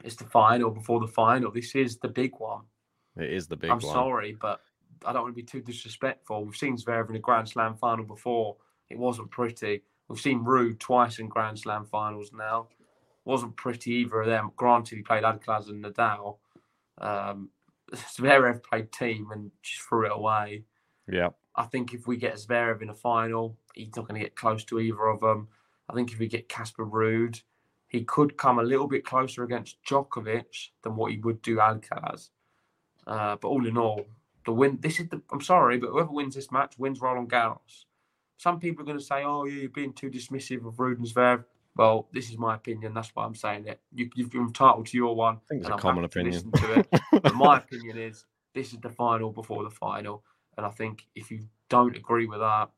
it's the final before the final. This is the big one. It is the big I'm one. I'm sorry, but I don't want to be too disrespectful. We've seen Zverev in a Grand Slam final before. It wasn't pretty. We've seen Ruud twice in Grand Slam finals now. Wasn't pretty either of them. Granted, he played Alcaraz and Nadal. Um, Zverev played team and just threw it away. Yeah. I think if we get Zverev in a final, he's not going to get close to either of them. I think if we get Casper Ruud, he could come a little bit closer against Djokovic than what he would do Alcaraz. Uh, but all in all, The win. This is the. I'm sorry, but whoever wins this match wins Roland Garros. Some people are going to say, "Oh, yeah, you're being too dismissive of Ruud and Zverev." Well, this is my opinion. That's why I'm saying it. You, you've been entitled to your one. I think it's a common opinion. To to but my opinion is this is the final before the final, and I think if you don't agree with that,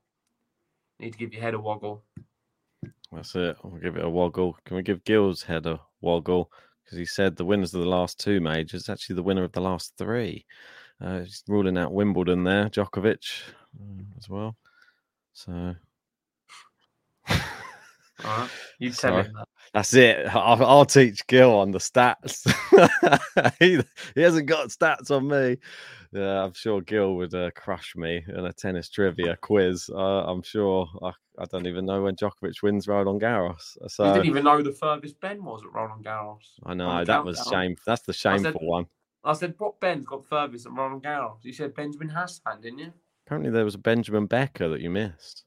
you need to give your head a woggle. That's it. I'll give it a woggle. Can we give Gil's head a woggle? Because he said the winners of the last two majors, actually the winner of the last three. Uh, he's ruling out Wimbledon there, Djokovic, um, as well. So, all right, you tell him that. That's it. I'll, I'll teach Gil on the stats. he, he hasn't got stats on me. Yeah, I'm sure Gil would uh, crush me in a tennis trivia quiz. Uh, I'm sure. I, I don't even know when Djokovic wins Roland Garros. So you didn't even know the furthest Ben was at Roland Garros. I know that countdown. was shame. That's the shameful said- one. I said, what Ben's got furthest at Roland Garros? You said Benjamin Hassan, didn't you? Apparently there was a Benjamin Becker that you missed.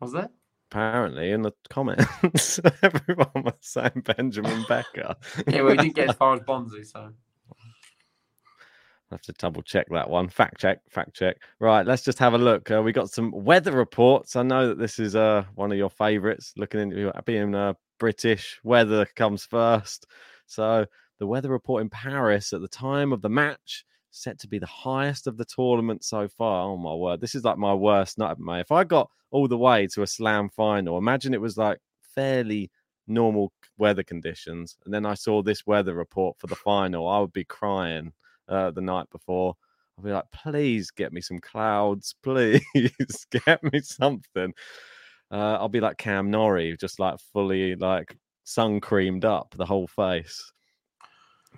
Was there? Apparently, in the comments, everyone was saying Benjamin Becker. Yeah, well, he didn't get as far as Bonzi, so. I have to double check that one. Fact check, fact check. Right, let's just have a look. Uh, we got some weather reports. I know that this is uh, one of your favourites. Looking into being uh, British, weather comes first. So the weather report in Paris at the time of the match set to be the highest of the tournament so far. Oh my word, this is like my worst nightmare. If I got all the way to a slam final, imagine it was like fairly normal weather conditions, and then I saw this weather report for the final, I would be crying. Uh, the night before, I'll be like, please get me some clouds, please get me something. Uh, I'll be like Cam Norrie, just like fully like sun creamed up the whole face.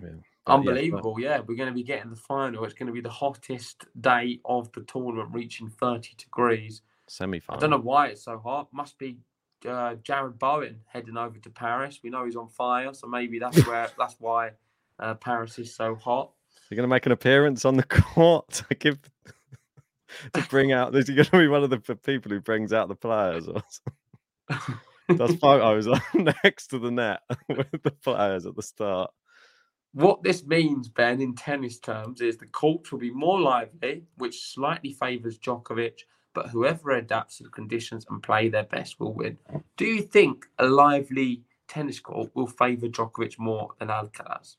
Yeah. Unbelievable, yeah, but... yeah. We're going to be getting the final. It's going to be the hottest day of the tournament, reaching thirty degrees. Semi-final. I don't know why it's so hot. Must be uh, Jared Bowen heading over to Paris. We know he's on fire, so maybe that's where that's why uh, Paris is so hot. You're going to make an appearance on the court to give to bring out. Is he going to be one of the people who brings out the players? Or does photos next to the net with the players at the start? What this means, Ben, in tennis terms, is the court will be more lively, which slightly favours Djokovic. But whoever adapts to the conditions and play their best will win. Do you think a lively tennis court will favour Djokovic more than Alcaraz?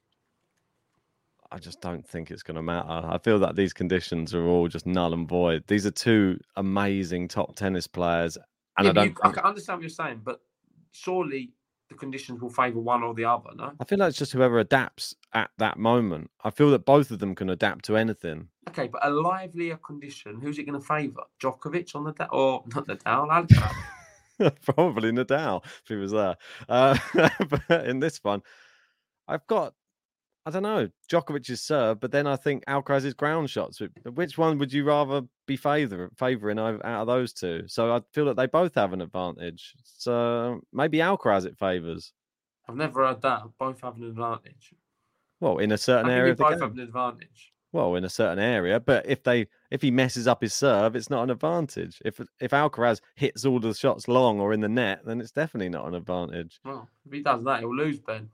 I just don't think it's going to matter. I feel that these conditions are all just null and void. These are two amazing top tennis players. And yeah, I don't. You, think... I understand what you're saying, but surely the conditions will favour one or the other, no? I feel like it's just whoever adapts at that moment. I feel that both of them can adapt to anything. Okay, but a livelier condition, who's it going to favour? Djokovic on the da- or not Nadal? Alcaraz? Probably Nadal if he was there. Uh, but in this one, I've got. I don't know, Djokovic's serve, but then I think Alcaraz's ground shots. Which one would you rather be favor- favouring out of those two? So I feel that they both have an advantage. So maybe Alcaraz it favours. I've never heard that. Both have an advantage. Well, in a certain area of the game. Both have an advantage. Well, in a certain area, but if they if he messes up his serve, it's not an advantage. If if Alcaraz hits all the shots long or in the net, then it's definitely not an advantage. Well, if he does that, he'll lose, Ben.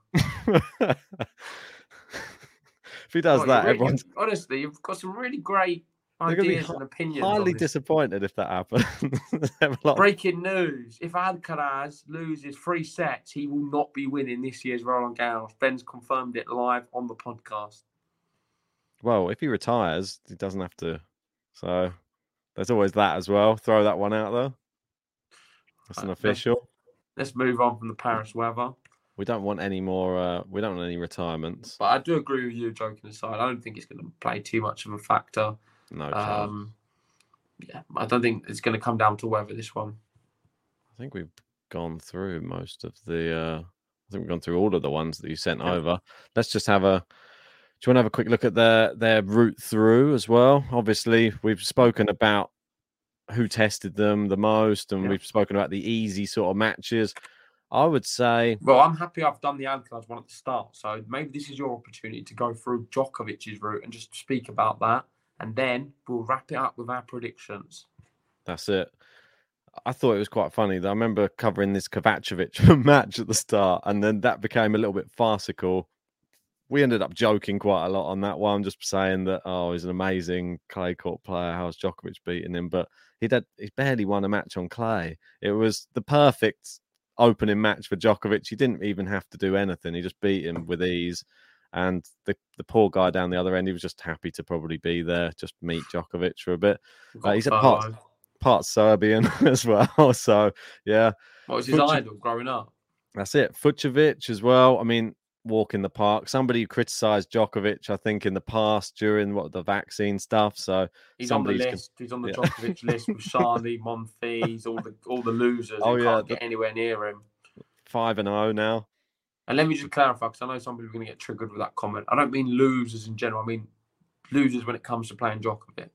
If he does oh, that, really, everyone's... Honestly, you've got some really great ideas and opinions. I'm highly disappointed if that happens. Breaking of... news. If Alcaraz loses three sets, he will not be winning this year's Roland Garros. Ben's confirmed it live on the podcast. Well, if he retires, he doesn't have to. So there's always that as well. Throw that one out there. That's an official. Let's move on from the Paris weather. We don't want any more, uh, we don't want any retirements. But I do agree with you, joking aside. I don't think it's going to play too much of a factor. No. Um, yeah, I don't think it's going to come down to weather, this one. I think we've gone through most of the, uh, I think we've gone through all of the ones that you sent yeah. over. Let's just have a, do you want to have a quick look at their, their route through as well? Obviously, we've spoken about who tested them the most, and yeah. we've spoken about the easy sort of matches. I would say... Well, I'm happy I've done the Alcaraz one at the start, so maybe this is your opportunity to go through Djokovic's route and just speak about that, and then we'll wrap it up with our predictions. That's it. I thought it was quite funny that I remember covering this Kovacevic match at the start, and then that became a little bit farcical. We ended up joking quite a lot on that one, just saying that, oh, he's an amazing clay court player. How's Djokovic beating him? But he did, he barely won a match on clay. It was the perfect... opening match for Djokovic. He didn't even have to do anything. He just beat him with ease. And the, the poor guy down the other end, he was just happy to probably be there, just meet Djokovic for a bit. Uh, he's a part, part Serbian as well. So, yeah. What was his Fuc- idol growing up? That's it. Fucovic as well. I mean, walk in the park. Somebody criticised Djokovic, I think, in the past during what the vaccine stuff. So he's on the list. Con- he's on the yeah. Djokovic list with Charlie, Monfils, all the all the losers oh, who yeah. can't get anywhere near him. Five and oh now. And let me just clarify, because I know some people are going to get triggered with that comment. I don't mean losers in general. I mean losers when it comes to playing Djokovic.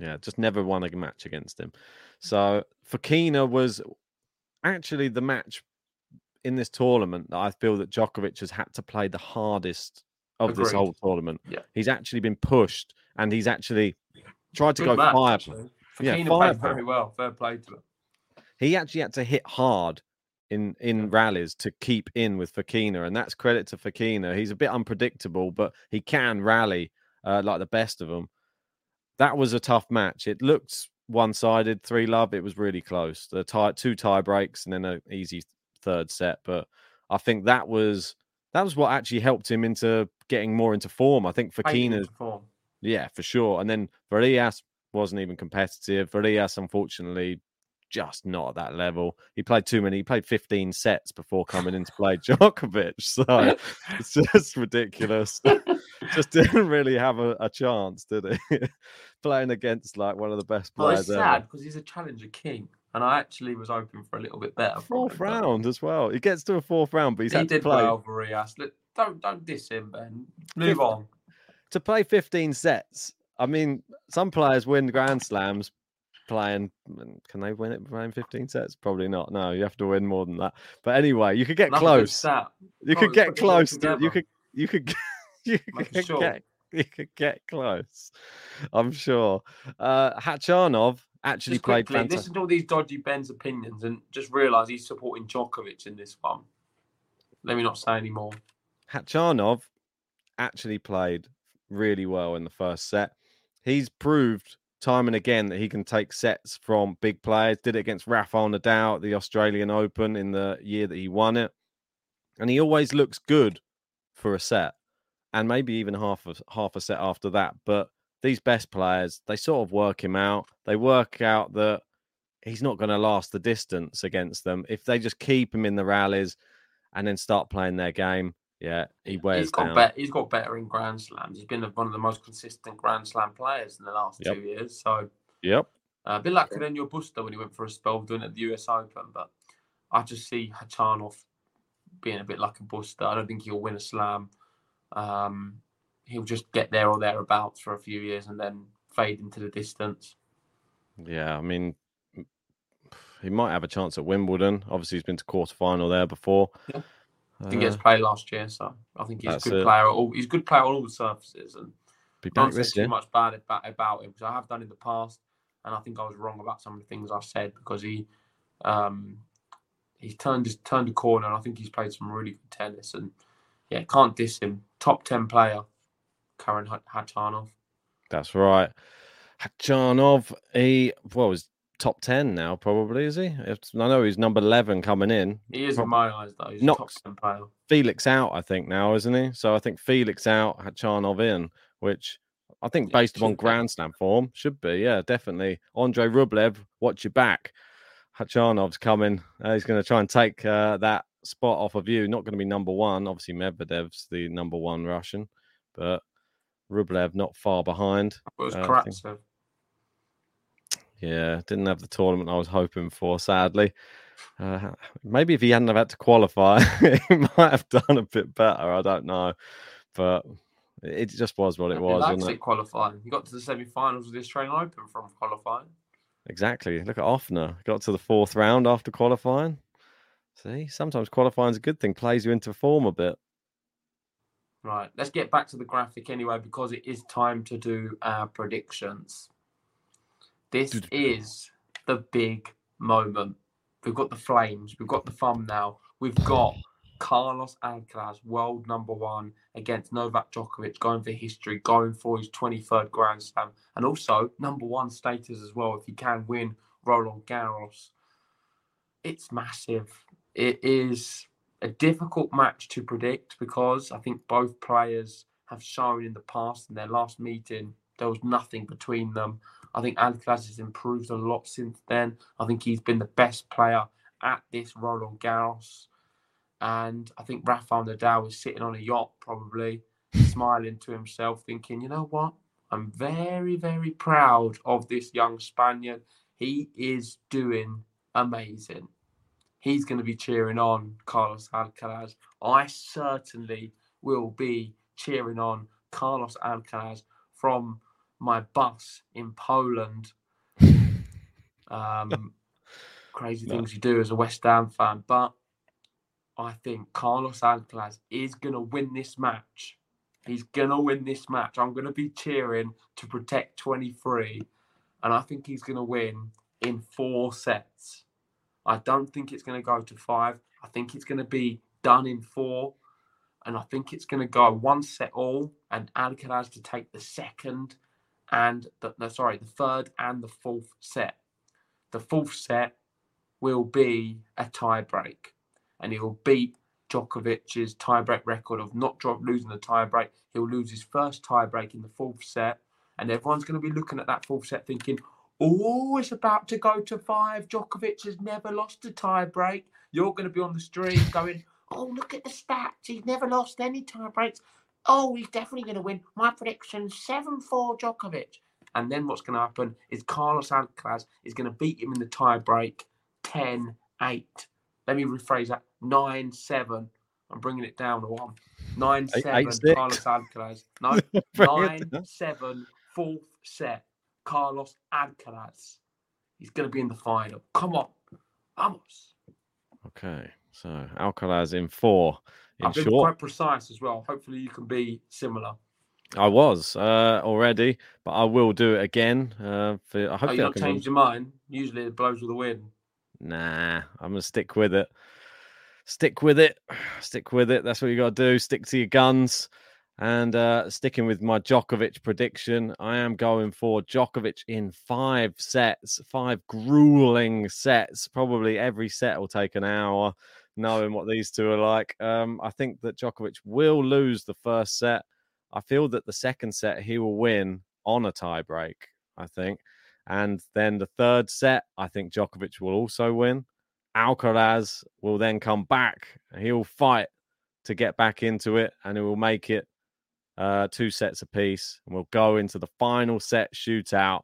Yeah, just never won a match against him. So Fokina was actually the match in this tournament that I feel that Djokovic has had to play the hardest of Agreed. This whole tournament. Yeah. He's actually been pushed, and he's actually tried to Good go match, fire. Yeah, Fokina fire played power. Very well. Fair play to him. He actually had to hit hard in, in yeah. rallies to keep in with Fokina, and that's credit to Fokina. He's a bit unpredictable, but he can rally, uh, like the best of them. That was a tough match. It looked one-sided, three love. It was really close. The tie, two tie breaks, and then an easy third set. But I think that was that was what actually helped him into getting more into form. I think Fokina, yeah, for sure. And then Varias wasn't even competitive. Varias, unfortunately, just not at that level. He played too many. He played fifteen sets before coming in to play Djokovic. So it's just ridiculous. Just didn't really have a, a chance, did he? Playing against like one of the best players. Well, it's sad because he's a challenger king, and I actually was hoping for a little bit better. Fourth him, round as well. He gets to a fourth round, but he's he had to play. He did well, Varias. Don't don't diss him, Ben. Move to, on. To play fifteen sets. I mean, some players win Grand Slams. Playing, can they win it playing fifteen sets? Probably not. No, you have to win more than that. But anyway, you could get Another close. You could get close. To, you could, you could, you could sure. get, you could get close. I'm sure. Uh, Khachanov actually just played. Quickly, listen to all these dodgy Ben's opinions and just realise he's supporting Djokovic in this one. Let me not say any more. Khachanov actually played really well in the first set. He's proved time and again that he can take sets from big players. Did it against Rafael Nadal at the Australian Open in the year that he won it. And he always looks good for a set and maybe even half a, half a set after that. But these best players, they sort of work him out. They work out that he's not going to last the distance against them. If they just keep him in the rallies and then start playing their game, yeah, he wears he's got down. Better, he's got better in Grand Slams. He's been one of the most consistent Grand Slam players in the last yep. two years. So, yep, uh, a bit like Carreño Busta when he went for a spell doing it at the U S Open. But I just see Khachanov being a bit like a Busta. I don't think he'll win a slam. Um, he'll just get there or thereabouts for a few years and then fade into the distance. Yeah, I mean, he might have a chance at Wimbledon. Obviously, he's been to quarterfinal there before. Yeah. I think he has played last year, so I think he's a good it. player. At all. He's a good player on all the surfaces, and be don't say too much bad about him because I have done in the past, and I think I was wrong about some of the things I've said because he, um, he's turned he's turned a corner, and I think he's played some really good tennis, and yeah, can't diss him. Top ten player, Karen Khachanov. That's right, Khachanov. He well was. Top ten now, probably, is he? I know he's number eleven coming in. He is probably. In my eyes, though. He's top ten player. Felix out, I think, now, isn't he? So I think Felix out, Khachanov in, which I think yeah, based upon Grand Slam form, should be, yeah, definitely. Andrei Rublev, watch your back. Khachanov's coming. Uh, he's going to try and take uh, that spot off of you. Not going to be number one. Obviously, Medvedev's the number one Russian, but Rublev not far behind. It was uh, Karatsev. Yeah, didn't have the tournament I was hoping for, sadly. Uh, maybe if he hadn't have had to qualify, he might have done a bit better. I don't know. But it just was what it was, wasn't it? Qualifying. He got to the semi-finals of the Australian Open from qualifying. Exactly. Look at Olfner. Got to the fourth round after qualifying. See, sometimes qualifying's a good thing. Plays you into form a bit. Right. Let's get back to the graphic anyway, because it is time to do our predictions. This is the big moment. We've got the flames. We've got the fun now. We've got Carlos Alcaraz, world number one, against Novak Djokovic, going for history, going for his twenty-third Grand Slam, and also number one status as well if he can win Roland Garros. It's massive. It is a difficult match to predict because I think both players have shown in the past, in their last meeting, there was nothing between them. I think Alcaraz has improved a lot since then. I think he's been the best player at this Roland Garros. And I think Rafael Nadal is sitting on a yacht, probably, smiling to himself, thinking, you know what? I'm very, very proud of this young Spaniard. He is doing amazing. He's going to be cheering on Carlos Alcaraz. I certainly will be cheering on Carlos Alcaraz from my bus in Poland. Um, crazy no. things you do as a West Ham fan. But I think Carlos Alcaraz is going to win this match. He's going to win this match. I'm going to be cheering to protect twenty-three. And I think he's going to win in four sets. I don't think it's going to go to five. I think it's going to be done in four. and I think it's going to go one set all, and Alcaraz to take the second and the, no, sorry, the third and the fourth set. The fourth set will be a tie break, and he will beat Djokovic's tie break record of not drop, losing the tie break. He'll lose his first tie break in the fourth set, and everyone's going to be looking at that fourth set thinking, oh, it's about to go to five. Djokovic has never lost a tie break. You're going to be on the stream going, oh, look at the stats. He's never lost any tie breaks. Oh, he's definitely going to win. My prediction, seven four Djokovic. And then what's going to happen is Carlos Alcaraz is going to beat him in the tie break ten eight. Let me rephrase that. nine seven. I'm bringing it down to one. nine seven Carlos Alcaraz. No, nine seven fourth set. Carlos Alcaraz. He's going to be in the final. Come on. Vamos. Okay. So Alcaraz in four. In I've been short. Quite precise as well. Hopefully you can be similar. I was uh, already, but I will do it again. Uh, for, I hope oh, you I not can change win. Your mind. Usually it blows with the wind. Nah, I'm going to stick with it. Stick with it. Stick with it. That's what you got to do. Stick to your guns. And uh, sticking with my Djokovic prediction, I am going for Djokovic in five sets, five grueling sets. Probably every set will take an hour, knowing what these two are like. Um, I think that Djokovic will lose the first set. I feel that the second set he will win on a tie break, I think. And then the third set, I think Djokovic will also win. Alcaraz will then come back. He'll fight to get back into it, and he will make it Uh, two sets apiece, and we'll go into the final set shootout.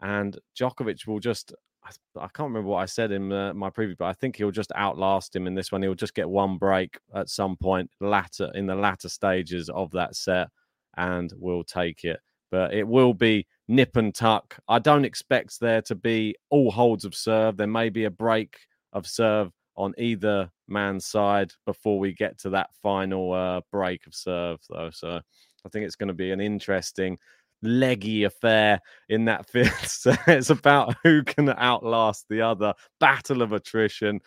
And Djokovic will just, I, I can't remember what I said in uh, my preview, but I think he'll just outlast him in this one. He'll just get one break at some point latter in the latter stages of that set, and we'll take it. But it will be nip and tuck. I don't expect there to be all holds of serve. There may be a break of serve on either man's side before we get to that final uh, break of serve, though. So I think it's going to be an interesting, leggy affair in that fifth set. It's about who can outlast the other. Battle of attrition.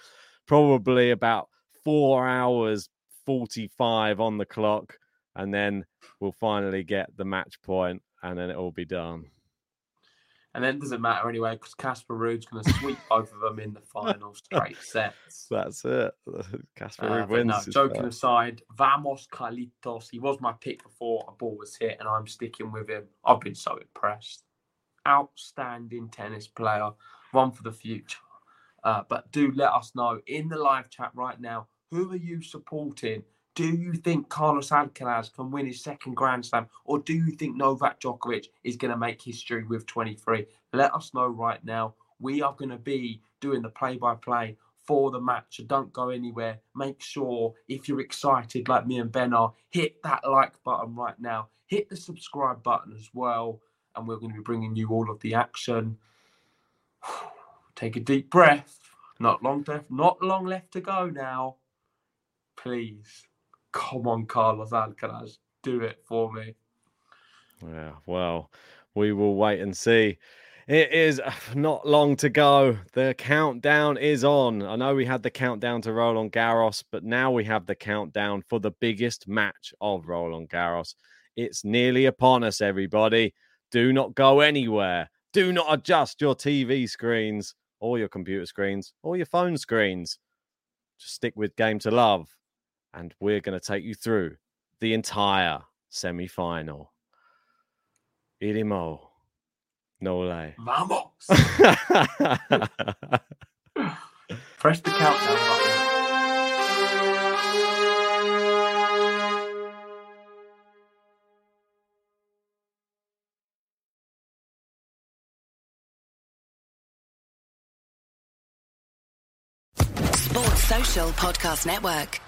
Probably about four hours forty-five on the clock. And then we'll finally get the match point, and then it'll be done. And then it doesn't matter anyway, because Casper Ruud's going to sweep both of them in the final straight sets. That's it. Casper Ruud uh, wins. No, joking bad. Aside, vamos, Carlitos. He was my pick before a ball was hit, and I'm sticking with him. I've been so impressed. Outstanding tennis player. One for the future. Uh, but do let us know in the live chat right now, who are you supporting? Do you think Carlos Alcaraz can win his second Grand Slam? Or do you think Novak Djokovic is going to make history with twenty-three? Let us know right now. We are going to be doing the play-by-play for the match. So don't go anywhere. Make sure, if you're excited like me and Ben are, hit that like button right now. Hit the subscribe button as well. And we're going to be bringing you all of the action. Take a deep breath. Not long left, not long left to go now. Please. Come on, Carlos Alcaraz, do it for me. Yeah, well, we will wait and see. It is not long to go. The countdown is on. I know we had the countdown to Roland Garros, but now we have the countdown for the biggest match of Roland Garros. It's nearly upon us, everybody. Do not go anywhere. Do not adjust your T V screens or your computer screens or your phone screens. Just stick with Game to Love. And we're going to take you through the entire semi-final. Irimo. No lay. Vamos! Press the countdown button. Sports Social Podcast Network.